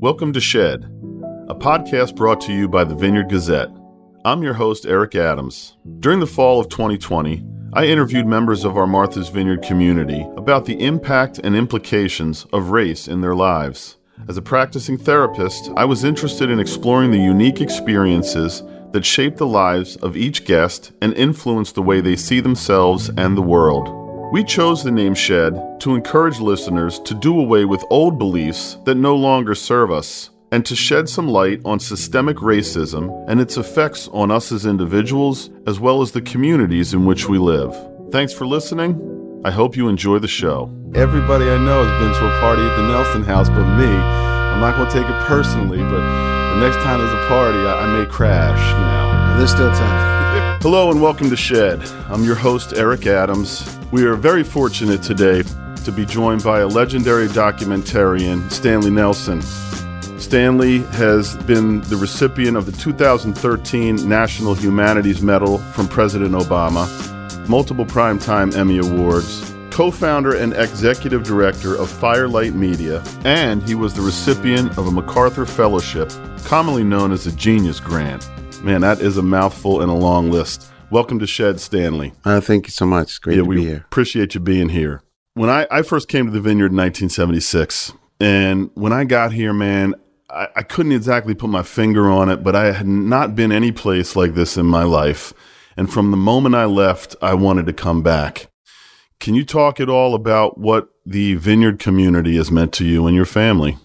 Welcome to Shed, a podcast brought to you by the Vineyard Gazette. I'm your host, Eric Adams. During the fall of 2020, I interviewed members of our Martha's Vineyard community about the impact and implications of race in their lives. As a practicing therapist, I was interested in exploring the unique experiences that shape the lives of each guest and influence the way they see themselves and the world. We chose the name Shed to encourage listeners to do away with old beliefs that no longer serve us, and to shed some light on systemic racism and its effects on us as individuals, as well as the communities in which we live. Thanks for listening. I hope you enjoy the show. Everybody I know has been to a party at the Nelson house but me. I'm not going to take it personally, but the next time there's a party, I may crash now. There's still time. Hello and welcome to Shed. I'm your host, Eric Adams. We are very fortunate today to be joined by a legendary documentarian, Stanley Nelson. Stanley has been the recipient of the 2013 National Humanities Medal from President Obama, multiple Primetime Emmy Awards, co-founder and executive director of Firelight Media, and he was the recipient of a MacArthur Fellowship, commonly known as a Genius Grant. Man, that is a mouthful and a long list. Welcome to Shed, Stanley. Thank you so much. It's great to be here. We appreciate you being here. When I first came to the Vineyard in 1976, and when I got here, man, I couldn't exactly put my finger on it, but I had not been any place like this in my life. And from the moment I left, I wanted to come back. Can you talk at all about what the Vineyard community has meant to you and your family?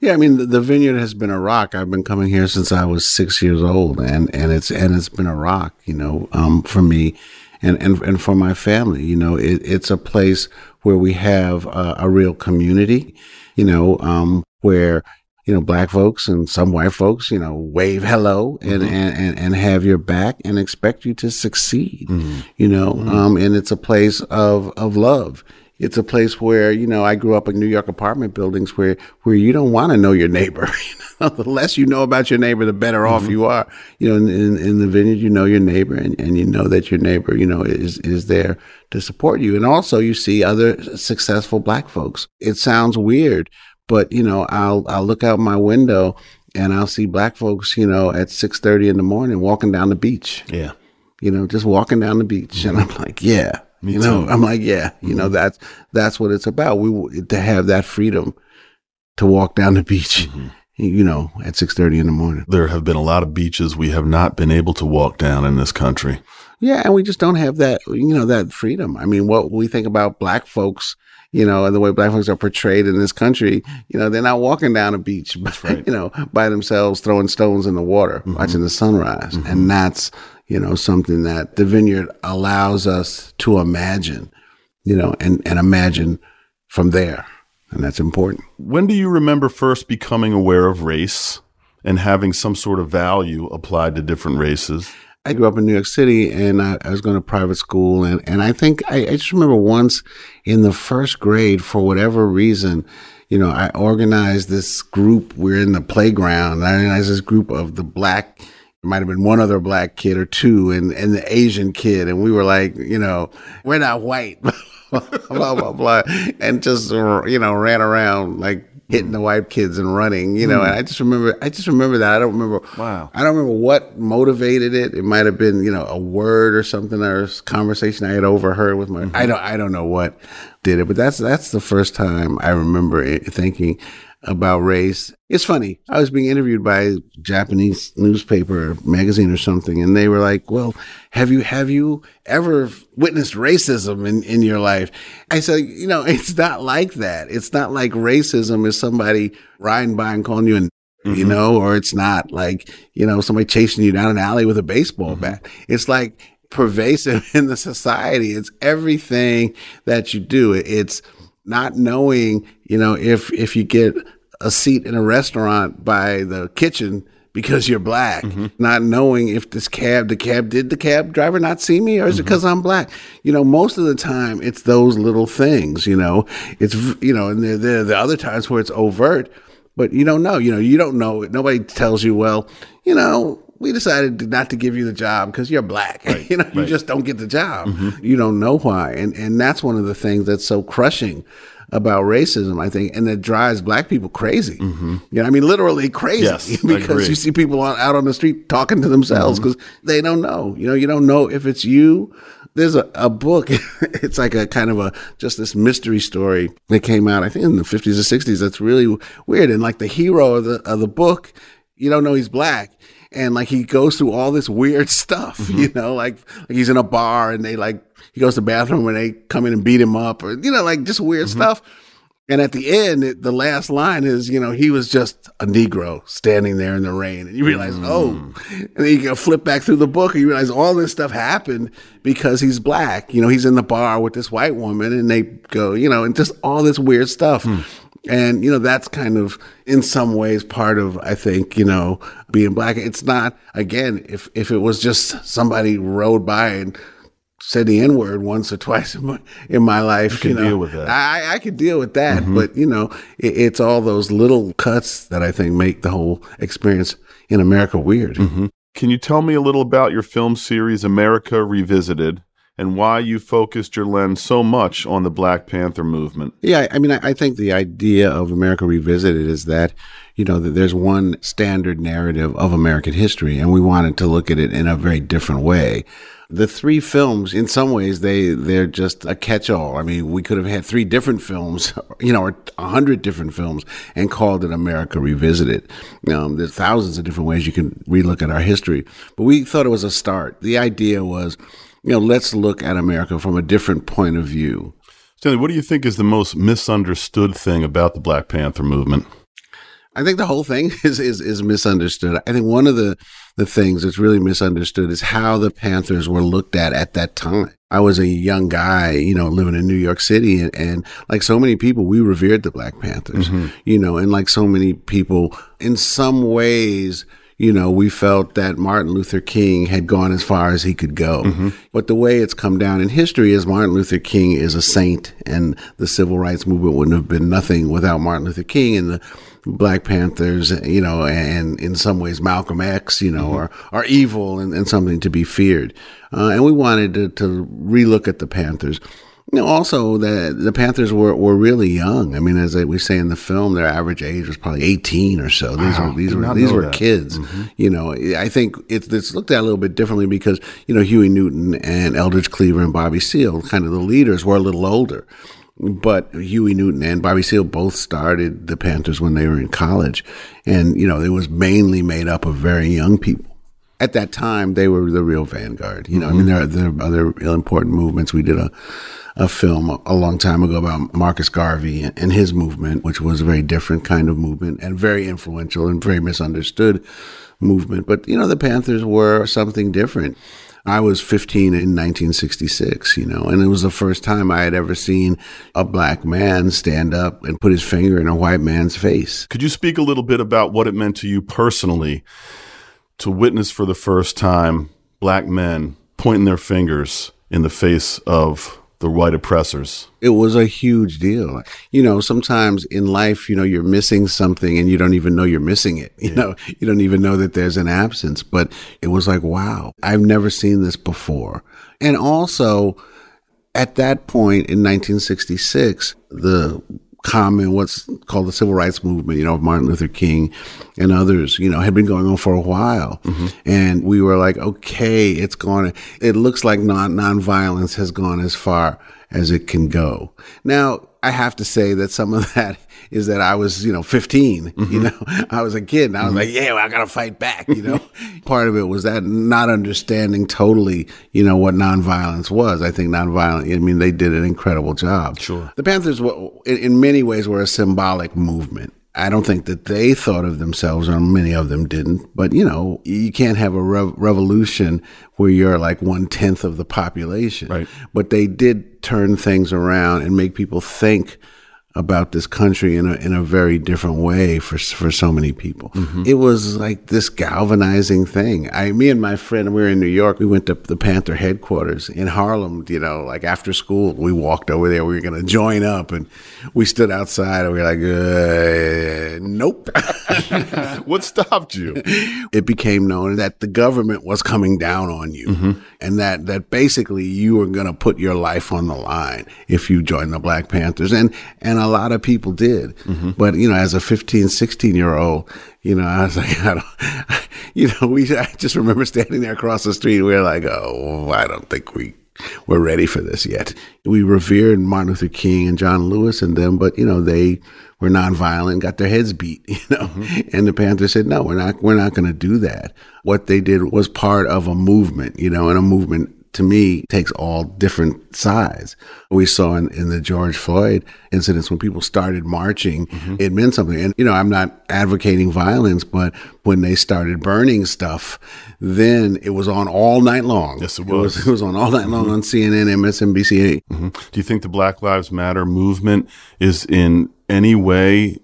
Yeah, I mean, the Vineyard has been a rock. I've been coming here since I was 6 years old, and it's been a rock, you know, for me and for my family. You know, it's a place where we have a real community, you know, where, you know, black folks and some white folks, you know, wave hello and have your back and expect you to succeed, you know, and it's a place of love. It's a place where, you know, I grew up in New York apartment buildings where you don't want to know your neighbor. You know? The less you know about your neighbor, the better off you are. You know, in the Vineyard, you know your neighbor and you know that your neighbor, you know, is there to support you. And also you see other successful black folks. It sounds weird, but, you know, I'll look out my window and I'll see black folks, you know, at 6:30 in the morning walking down the beach. Yeah. You know, just walking down the beach. And I'm like, yeah. You know, I'm like, yeah, you know, that's what it's about. We to have that freedom to walk down the beach, you know, at 6:30 in the morning. There have been a lot of beaches we have not been able to walk down in this country. Yeah. And we just don't have that, you know, that freedom. I mean, what we think about black folks, you know, and the way black folks are portrayed in this country, you know, they're not walking down a beach, but, you know, by themselves, throwing stones in the water, watching the sunrise. And that's, you know, something that the Vineyard allows us to imagine, you know, and imagine from there. And that's important. When do you remember first becoming aware of race and having some sort of value applied to different races? I grew up in New York City and I was going to private school. And I think I just remember once in the first grade, for whatever reason, you know, I organized this group. We're in the playground. I organized this group of the black, might have been one other black kid or two and the Asian kid. And we were like, you know, we're not white, blah, blah, blah, blah. And just, you know, ran around like hitting the white kids and running, you know, and I just remember that. I don't remember. Wow. I don't remember what motivated it. It might have been, you know, a word or something or a conversation I had overheard with my, I don't know what did it, but that's the first time I remember it, thinking about race. It's funny. I was being interviewed by a Japanese newspaper or magazine or something, and they were like, well, have you ever witnessed racism in your life? I said, you know, it's not like that. It's not like racism is somebody riding by and calling you an you know, or it's not like, you know, somebody chasing you down an alley with a baseball bat. It's like pervasive in the society. It's everything that you do. It's not knowing, you know, if you get a seat in a restaurant by the kitchen because you're black, not knowing if did the cab driver not see me or is it because I'm black? You know, most of the time it's those little things, you know, it's, you know, and there are the other times where it's overt, but you don't know, you know, nobody tells you, well, you know, we decided not to give you the job because you're black. Right, you know, you just don't get the job. You don't know why. And that's one of the things that's so crushing about racism, I think, and it drives black people crazy. Mm-hmm. You know, I mean, literally crazy. Yes, because you see people out on the street talking to themselves because mm-hmm. they don't know. You know, you don't know if it's you. There's a book. It's like a kind of a just this mystery story that came out, I think, in the 50s or 60s. That's really weird. And like the hero of the book, you don't know he's black. And like he goes through all this weird stuff, mm-hmm. you know, like he's in a bar and they like he goes to the bathroom and they come in and beat him up or, you know, like just weird mm-hmm. stuff. And at the end, the last line is, you know, he was just a Negro standing there in the rain. And you realize, and then you flip back through the book and you realize all this stuff happened because he's black. You know, he's in the bar with this white woman and they go, you know, and just all this weird stuff. Mm. And, you know, that's kind of in some ways part of, I think, you know, being black. It's not, again, if it was just somebody rode by and said the N-word once or twice in my life. You can deal with that. I could deal with that. Mm-hmm. But, you know, it's all those little cuts that I think make the whole experience in America weird. Mm-hmm. Can you tell me a little about your film series, America Revisited, and why you focused your lens so much on the Black Panther movement? Yeah, I mean, I think the idea of America Revisited is that, you know, that there's one standard narrative of American history, and we wanted to look at it in a very different way. The three films, in some ways, they're just a catch-all. I mean, we could have had three different films, you know, or 100 different films, and called it America Revisited. There's thousands of different ways you can relook at our history. But we thought it was a start. The idea was, you know, let's look at America from a different point of view. Stanley, what do you think is the most misunderstood thing about the Black Panther movement? I think the whole thing is misunderstood. I think one of the things that's really misunderstood is how the Panthers were looked at that time. I was a young guy, you know, living in New York City, and like so many people, we revered the Black Panthers, mm-hmm. you know, and like so many people, in some ways, you know, we felt that Martin Luther King had gone as far as he could go. Mm-hmm. But the way it's come down in history is Martin Luther King is a saint, and the civil rights movement wouldn't have been nothing without Martin Luther King and the Black Panthers, you know, and in some ways Malcolm X, you know, mm-hmm. are evil and something to be feared. And we wanted to relook at the Panthers. You know, also, the Panthers were really young. I mean, as we say in the film, their average age was probably 18 or so. These were kids. Mm-hmm. You know, I think it's looked at a little bit differently because, you know, Huey Newton and Eldridge Cleaver and Bobby Seale, kind of the leaders, were a little older. But Huey Newton and Bobby Seale both started the Panthers when they were in college. And, you know, it was mainly made up of very young people. At that time, they were the real vanguard. You know, mm-hmm. I mean, there are other real important movements. We did a film a long time ago about Marcus Garvey and his movement, which was a very different kind of movement and very influential and very misunderstood movement. But, you know, the Panthers were something different. I was 15 in 1966, you know, and it was the first time I had ever seen a black man stand up and put his finger in a white man's face. Could you speak a little bit about what it meant to you personally to witness for the first time black men pointing their fingers in the face of the white oppressors? It was a huge deal. You know, sometimes in life, you know, you're missing something and you don't even know you're missing it. You know, you don't even know that there's an absence. But it was like, wow, I've never seen this before. And also, at that point in 1966, the common, what's called the civil rights movement, you know, of Martin Luther King and others, you know, had been going on for a while. Mm-hmm. And we were like, okay, it looks like nonviolence has gone as far as it can go. Now, I have to say that some of that is that I was, you know, 15, mm-hmm. you know, I was a kid and I was mm-hmm. like, yeah, well, I got to fight back, you know. Part of it was that not understanding totally, you know, what nonviolence was. I think they did an incredible job. Sure. The Panthers were, in many ways, were a symbolic movement. I don't think that they thought of themselves, or many of them didn't. But, you know, you can't have a revolution where you're like 1/10 of the population. Right. But they did turn things around and make people think about this country in a very different way for so many people. Mm-hmm. It was like this galvanizing thing. Me and my friend, we were in New York. We went to the Panther headquarters in Harlem, like after school. We walked over there. We were going to join up, and we stood outside, and we were like, nope. What stopped you? It became known that the government was coming down on you, mm-hmm. and that basically you were going to put your life on the line if you joined the Black Panthers. And a lot of people did. Mm-hmm. But, as a 15, 16-year-old, I was like, I just remember standing there across the street. We were like, oh, I don't think we're ready for this yet. We revered Martin Luther King and John Lewis and them, but, they were nonviolent, got their heads beat, mm-hmm. and the Panthers said, no, we're not going to do that. What they did was part of a movement, and a movement, to me, takes all different sides. We saw in the George Floyd incidents, when people started marching, mm-hmm. it meant something. And, I'm not advocating violence, but when they started burning stuff, then it was on all night long. Yes, it was. It was on all night long, mm-hmm. on CNN, MSNBC. Mm-hmm. Do you think the Black Lives Matter movement is in any way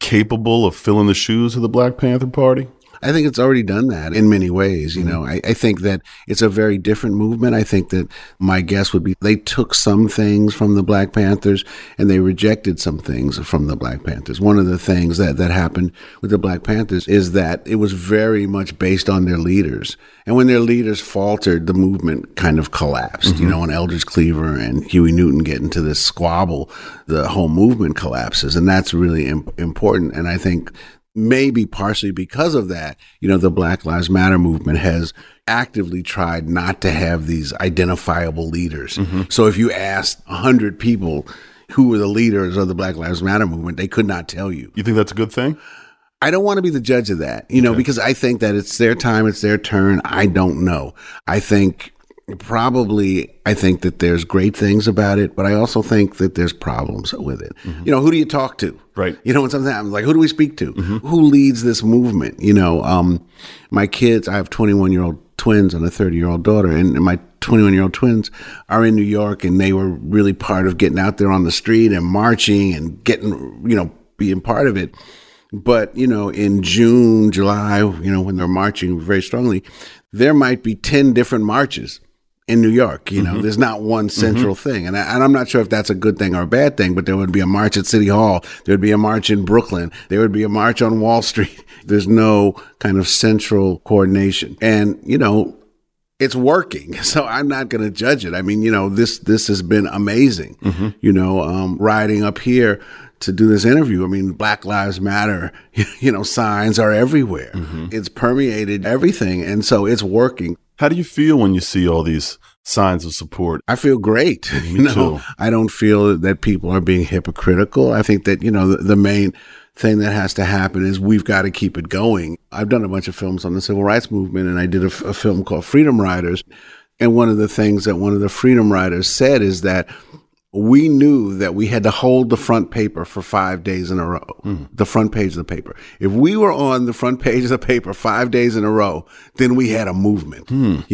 capable of filling the shoes of the Black Panther Party? I think it's already done that in many ways. I think that it's a very different movement. I think that my guess would be they took some things from the Black Panthers and they rejected some things from the Black Panthers. One of the things that happened with the Black Panthers is that it was very much based on their leaders. And when their leaders faltered, the movement kind of collapsed. Mm-hmm. When Eldridge Cleaver and Huey Newton get into this squabble, the whole movement collapses. And that's really important. And I think maybe partially because of that, the Black Lives Matter movement has actively tried not to have these identifiable leaders. Mm-hmm. So if you asked 100 people who were the leaders of the Black Lives Matter movement, they could not tell you. You think that's a good thing? I don't want to be the judge of that, okay. Because I think that it's their time, it's their turn. I don't know. I think that there's great things about it, but I also think that there's problems with it. Mm-hmm. Who do you talk to? Right. And sometimes I'm like, who do we speak to? Mm-hmm. Who leads this movement? My kids, I have 21-year-old twins and a 30-year-old daughter, and my 21-year-old twins are in New York, and they were really part of getting out there on the street and marching and getting, being part of it. But, in June, July, when they're marching very strongly, there might be 10 different marches in New York, mm-hmm. there's not one central mm-hmm. thing. And I'm not sure if that's a good thing or a bad thing, but there would be a march at City Hall. There would be a march in Brooklyn. There would be a march on Wall Street. There's no kind of central coordination. And, it's working. So I'm not going to judge it. I mean, this has been amazing, mm-hmm. Riding up here to do this interview. I mean, Black Lives Matter, signs are everywhere. Mm-hmm. It's permeated everything. And so it's working. How do you feel when you see all these signs of support? I feel great. Me too. I don't feel that people are being hypocritical. I think that, the main thing that has to happen is we've got to keep it going. I've done a bunch of films on the civil rights movement, and I did a film called Freedom Riders. And one of the things that one of the Freedom Riders said is that we knew that we had to hold the front paper for 5 days in a row, the front page of the paper. If we were on the front page of the paper 5 days in a row, then we had a movement.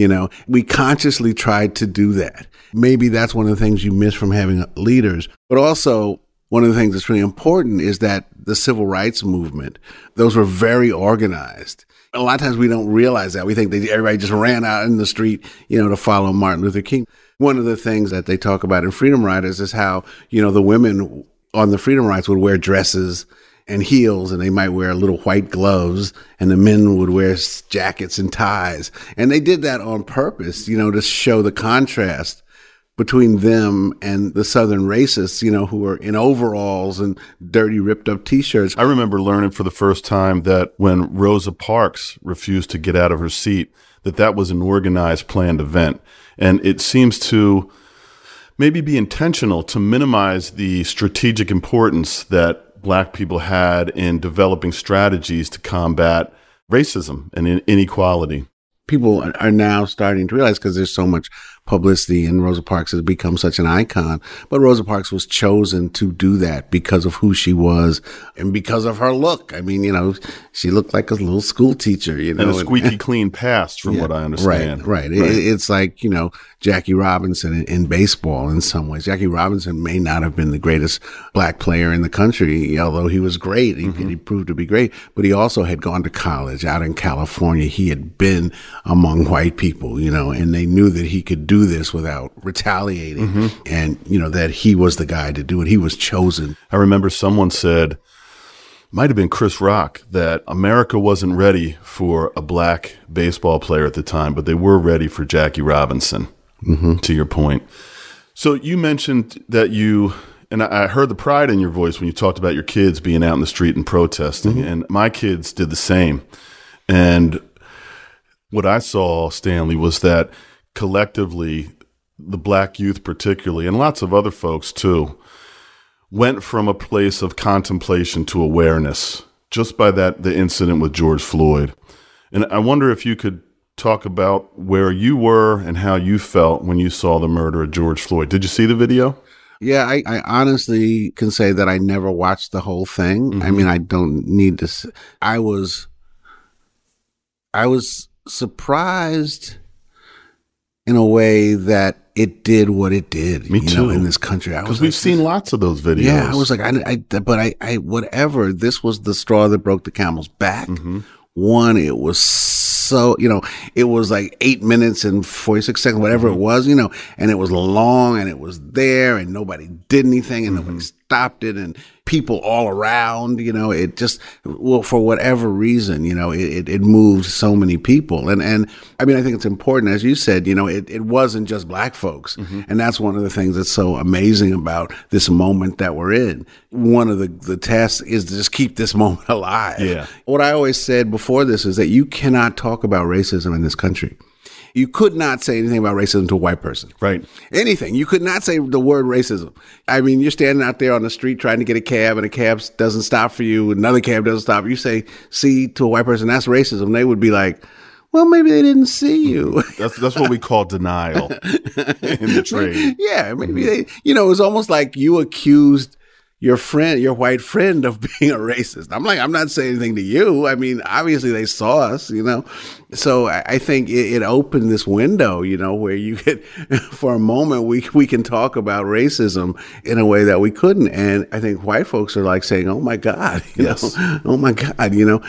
We consciously tried to do that. Maybe that's one of the things you miss from having leaders. But also, one of the things that's really important is that the civil rights movement, those were very organized. A lot of times we don't realize that. We think everybody just ran out in the street, to follow Martin Luther King. One of the things that they talk about in Freedom Riders is how, the women on the Freedom Rides would wear dresses and heels, and they might wear little white gloves, and the men would wear jackets and ties. And they did that on purpose, to show the contrast between them and the Southern racists, who are in overalls and dirty, ripped-up T-shirts. I remember learning for the first time that when Rosa Parks refused to get out of her seat, that was an organized, planned event. And it seems to maybe be intentional to minimize the strategic importance that Black people had in developing strategies to combat racism and inequality. People are now starting to realize, because there's so much publicity, and Rosa Parks has become such an icon. But Rosa Parks was chosen to do that because of who she was and because of her look. I mean, you know, she looked like a little school teacher, you know. And a squeaky clean past, from what I understand. Right. It's like, you know, Jackie Robinson in baseball in some ways. Jackie Robinson may not have been the greatest black player in the country, although he was great. He proved to be great. But he also had gone to college out in California. He had been among white people, you know, and they knew that he could do this without retaliating. And, you know, that he was the guy to do it. He was chosen. I remember someone said, might have been Chris Rock, that America wasn't ready for a black baseball player at the time, but they were ready for Jackie Robinson, to your point. So you mentioned that you, and I heard the pride in your voice when you talked about your kids being out in the street and protesting, and my kids did the same. And what I saw, Stanley, was that collectively, the black youth particularly, and lots of other folks too, went from a place of contemplation to awareness just by the incident with George Floyd. And I wonder if you could talk about where you were and how you felt when you saw the murder of George Floyd. Did you see the video? Yeah, I honestly can say that I never watched the whole thing. I mean, I don't need to. I was surprised in a way that it did what it did. Me too. In this country, because we've seen lots of those videos. Yeah, I was like, I whatever. This was the straw that broke the camel's back. One, it was so, you know, it was like 8 minutes and 46 seconds, whatever it was, you know, and it was long and it was there and nobody did anything and nobody stopped it and people all around, you know, it just, well, for whatever reason, you know, it moved so many people. And I mean, I think it's important, as you said, you know, it wasn't just black folks. And that's one of the things that's so amazing about this moment that we're in. One of the tasks is to just keep this moment alive. Yeah. What I always said before this is that you cannot talk about racism in this country. You could not say anything about racism to a white person. Right. Anything. You could not say the word racism. I mean, you're standing out there on the street trying to get a cab and a cab doesn't stop for you. Another cab doesn't stop. You say, see, to a white person, that's racism. They would be like, well, maybe they didn't see you. That's what we call denial in the trade. Yeah. Maybe they, you know, it was almost like you accused your white friend of being a racist. I'm like, I'm not saying anything to you. I mean, obviously they saw us, you know. So I think it opened this window, you know, where you could, for a moment, we can talk about racism in a way that we couldn't. And I think white folks are like saying, oh my God, you know, oh my God, you know.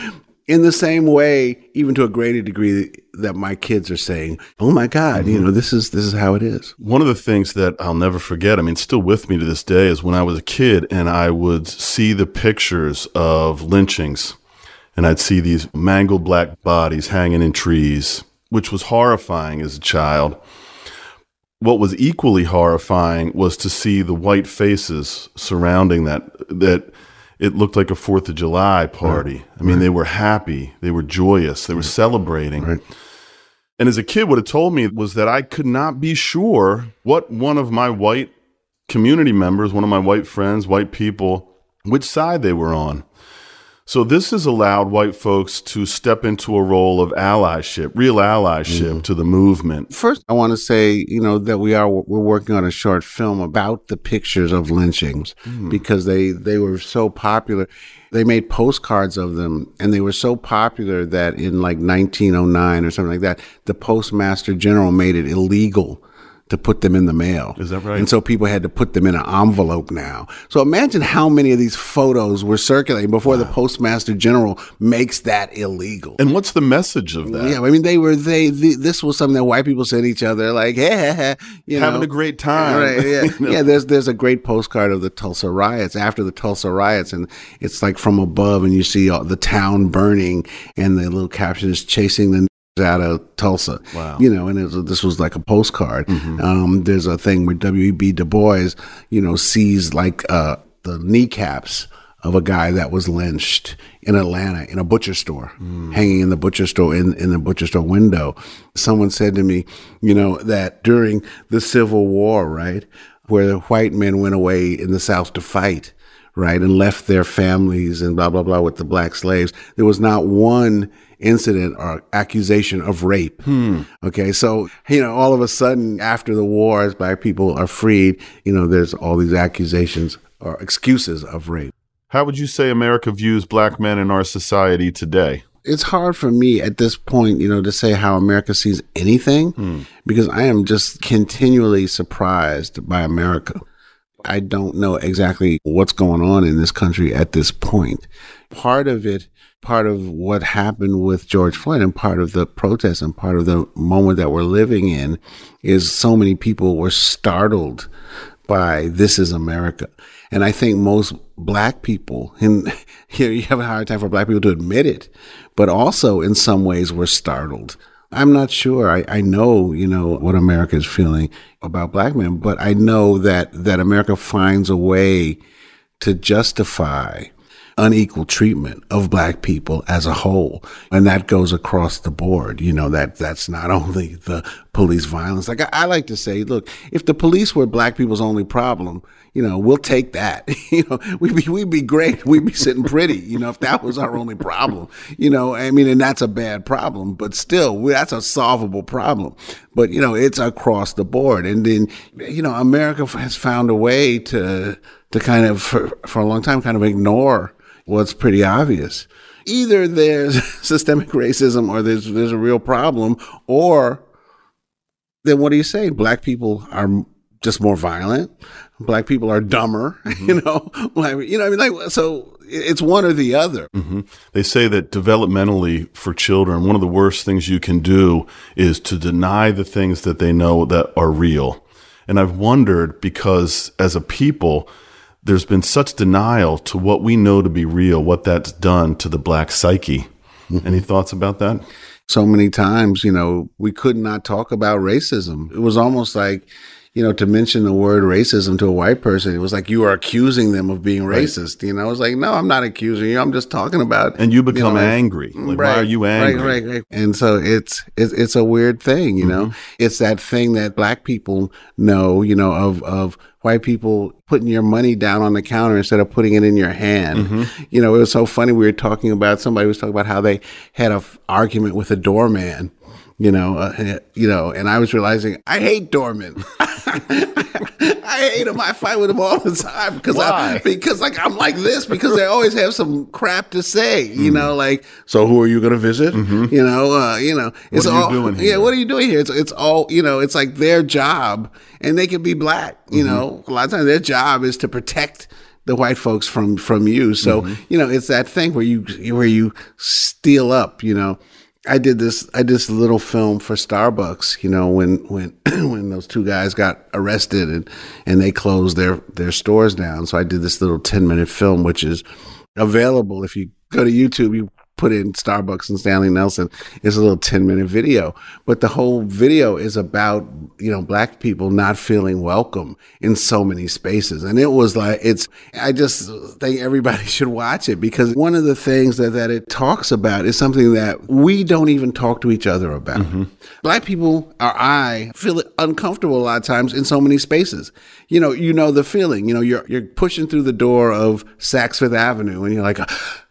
In the same way, even to a greater degree, that my kids are saying, oh my God, you know, this is how it is. One of the things that I'll never forget, I mean, still with me to this day, is when I was a kid and I would see the pictures of lynchings and I'd see these mangled black bodies hanging in trees, which was horrifying as a child. What was equally horrifying was to see the white faces surrounding that it looked like a 4th of July party. Right. I mean, they were happy. They were joyous. They were celebrating. Right. And as a kid, what it told me was that I could not be sure what one of my white community members, one of my white friends, white people, which side they were on. So this has allowed white folks to step into a role of allyship, real allyship to the movement. First, I want to say, you know, that we're working on a short film about the pictures of lynchings because they were so popular. They made postcards of them and they were so popular that in like 1909 or something like that, the Postmaster General made it illegal to put them in the mail. Is that right? And so people had to put them in an envelope now. So imagine how many of these photos were circulating before the Postmaster General makes that illegal. And what's the message of that? Yeah, I mean, this was something that white people said to each other, like, hey, you know. Having a great time. Right, yeah. Yeah, there's a great postcard of the Tulsa riots, after the Tulsa riots, and it's like from above, and you see all the town burning, and the little caption is chasing the out of Tulsa. Wow. You know, and this was like a postcard. There's a thing where W.E.B. Du Bois, you know, sees like the kneecaps of a guy that was lynched in Atlanta in a butcher store, hanging in the butcher store, in the butcher store window. Someone said to me, you know, that during the Civil War, right, where the white men went away in the South to fight, right, and left their families and blah, blah, blah with the black slaves. There was not one incident or accusation of rape. Okay, so, you know, all of a sudden after the war, as black people are freed, you know, there's all these accusations or excuses of rape. How would you say America views black men in our society today? It's hard for me at this point, you know, to say how America sees anything, because I am just continually surprised by America. I don't know exactly what's going on in this country at this point. Part of it, part of what happened with George Floyd and part of the protest and part of the moment that we're living in is so many people were startled by this is America. And I think most black people, and here you have a hard time for black people to admit it, but also in some ways we're startled. I'm not sure. I know, you know, what America is feeling about black men, but I know that America finds a way to justify unequal treatment of black people as a whole. And that goes across the board. You know, that's not only the police violence. Like I like to say, look, if the police were black people's only problem, you know, we'll take that. You know, we'd be great. We'd be sitting pretty, you know, if that was our only problem, you know, I mean, and that's a bad problem, but still that's a solvable problem. But, you know, it's across the board. And then, you know, America has found a way to kind of, for a long time, kind of ignore what's pretty obvious. Either there's systemic racism or there's a real problem, or then what do you say? Black people are just more violent. Black people are dumber, you know, I mean, like, so it's one or the other. They say that developmentally for children, one of the worst things you can do is to deny the things that they know that are real. And I've wondered, because as a people, there's been such denial to what we know to be real, what that's done to the black psyche. Any thoughts about that? So many times, you know, we could not talk about racism. It was almost like, you know, to mention the word racism to a white person, it was like you are accusing them of being racist. Right. You know, I was like, no, I'm not accusing you. I'm just talking about. And you become, you know, angry. Like, right, why are you angry? Right. And so it's a weird thing, you know. It's that thing that black people know, you know, of white people putting your money down on the counter instead of putting it in your hand. You know, it was so funny. We were talking about, somebody was talking about how they had an argument with a doorman. You know, and I was realizing I hate doormen. I hate them. I fight with them all the time because they always have some crap to say. You know, like, so who are you going to visit? You know, it's all. What are you doing here? It's all, you know. It's like their job, and they can be black. You know, a lot of times their job is to protect the white folks from you. So you know, it's that thing where you steal up. You know. I did this little film for Starbucks, you know, when those two guys got arrested and they closed their stores down. So I did this little 10-minute film, which is available. If you go to YouTube, you put in Starbucks and Stanley Nelson. It's a little 10-minute video. But the whole video is about, you know, black people not feeling welcome in so many spaces. And it was like, I just think everybody should watch it, because one of the things that it talks about is something that we don't even talk to each other about. Black people, I feel uncomfortable a lot of times in so many spaces. You know the feeling, you know, you're pushing through the door of Saks Fifth Avenue and you're like,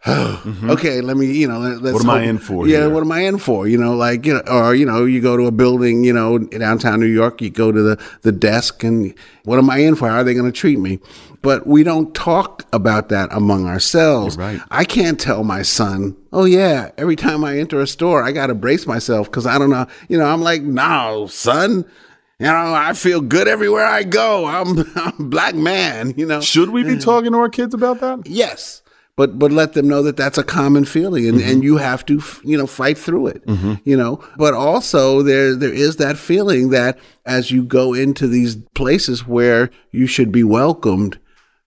okay, let me, you know, let's what am I in for? Yeah, here? What am I in for? You know, like, you know, or, you know, you go to a building, you know, in downtown New York, you go to the desk and what am I in for? How are they going to treat me? But we don't talk about that among ourselves. Right. I can't tell my son, oh yeah, every time I enter a store, I got to brace myself because I don't know. You know, I'm like, no, son. You know, I feel good everywhere I go. I'm a black man, you know. Should we be talking to our kids about that? Yes. But let them know that that's a common feeling, and you have to, you know, fight through it, you know. But also there is that feeling that as you go into these places where you should be welcomed,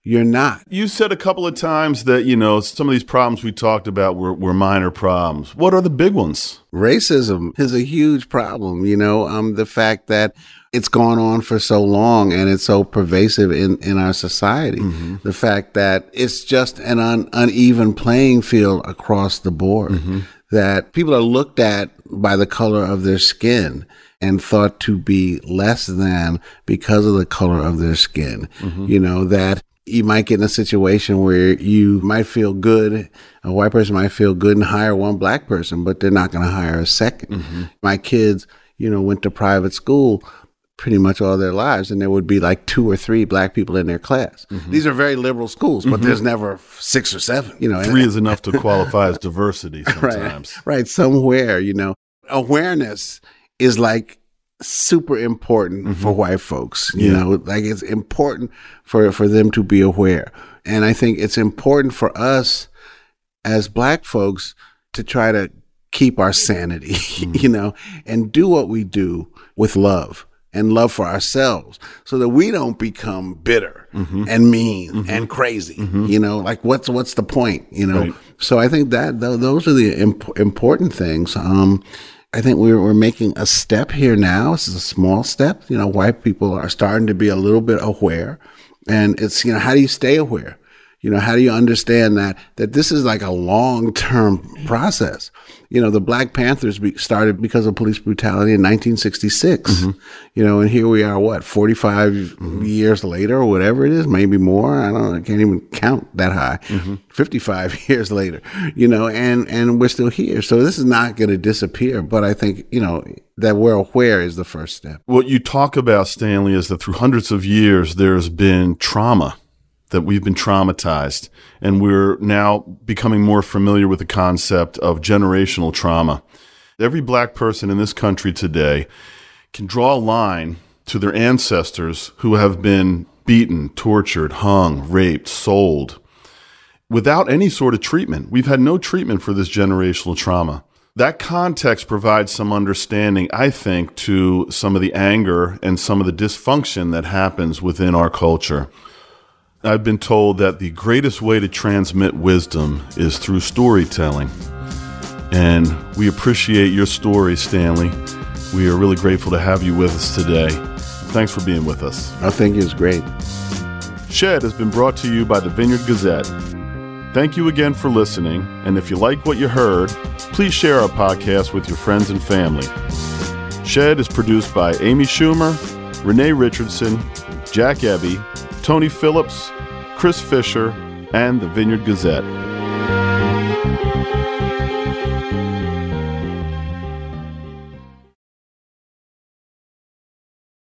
you're not. You said a couple of times that, you know, some of these problems we talked about were minor problems. What are the big ones? Racism is a huge problem, you know, the fact that it's gone on for so long and it's so pervasive in our society. The fact that it's just an uneven playing field across the board, that people are looked at by the color of their skin and thought to be less than because of the color of their skin. You know, that you might get in a situation where you might feel good. A white person might feel good and hire one black person, but they're not going to hire a second. Mm-hmm. My kids, you know, went to private school pretty much all their lives, and there would be like 2 or 3 black people in their class. Mm-hmm. These are very liberal schools, but mm-hmm. there's never 6 or 7. You know, 3 is enough to qualify as diversity sometimes. Right. Somewhere, you know, awareness is like super important mm-hmm. for white folks. You yeah. know, like it's important for them to be aware. And I think it's important for us as black folks to try to keep our sanity, mm-hmm. you know, and do what we do with love. And love for ourselves so that we don't become bitter mm-hmm. and mean mm-hmm. and crazy, mm-hmm. you know, like what's the point, you know? Right. So I think that those are the important things. I think we're making a step here now. This is a small step. You know, white people are starting to be a little bit aware, and it's, you know, how do you stay aware? You know, how do you understand that this is like a long-term process? You know, the Black Panthers started because of police brutality in 1966, mm-hmm. you know, and here we are, what, 45 mm-hmm. years later or whatever it is, maybe more. I can't even count that high, mm-hmm. 55 years later, you know, and we're still here. So this is not going to disappear. But I think, you know, that we're aware is the first step. What you talk about, Stanley, is that through hundreds of years, there's been trauma. That we've been traumatized, and we're now becoming more familiar with the concept of generational trauma. Every black person in this country today can draw a line to their ancestors who have been beaten, tortured, hung, raped, sold, without any sort of treatment. We've had no treatment for this generational trauma. That context provides some understanding, I think, to some of the anger and some of the dysfunction that happens within our culture. I've been told that the greatest way to transmit wisdom is through storytelling. And we appreciate your story, Stanley. We are really grateful to have you with us today. Thanks for being with us. I think it was great. Shed has been brought to you by the Vineyard Gazette. Thank you again for listening. And if you like what you heard, please share our podcast with your friends and family. Shed is produced by Amy Schumer, Renee Richardson, Jack Eby, Tony Phillips, Chris Fisher, and the Vineyard Gazette.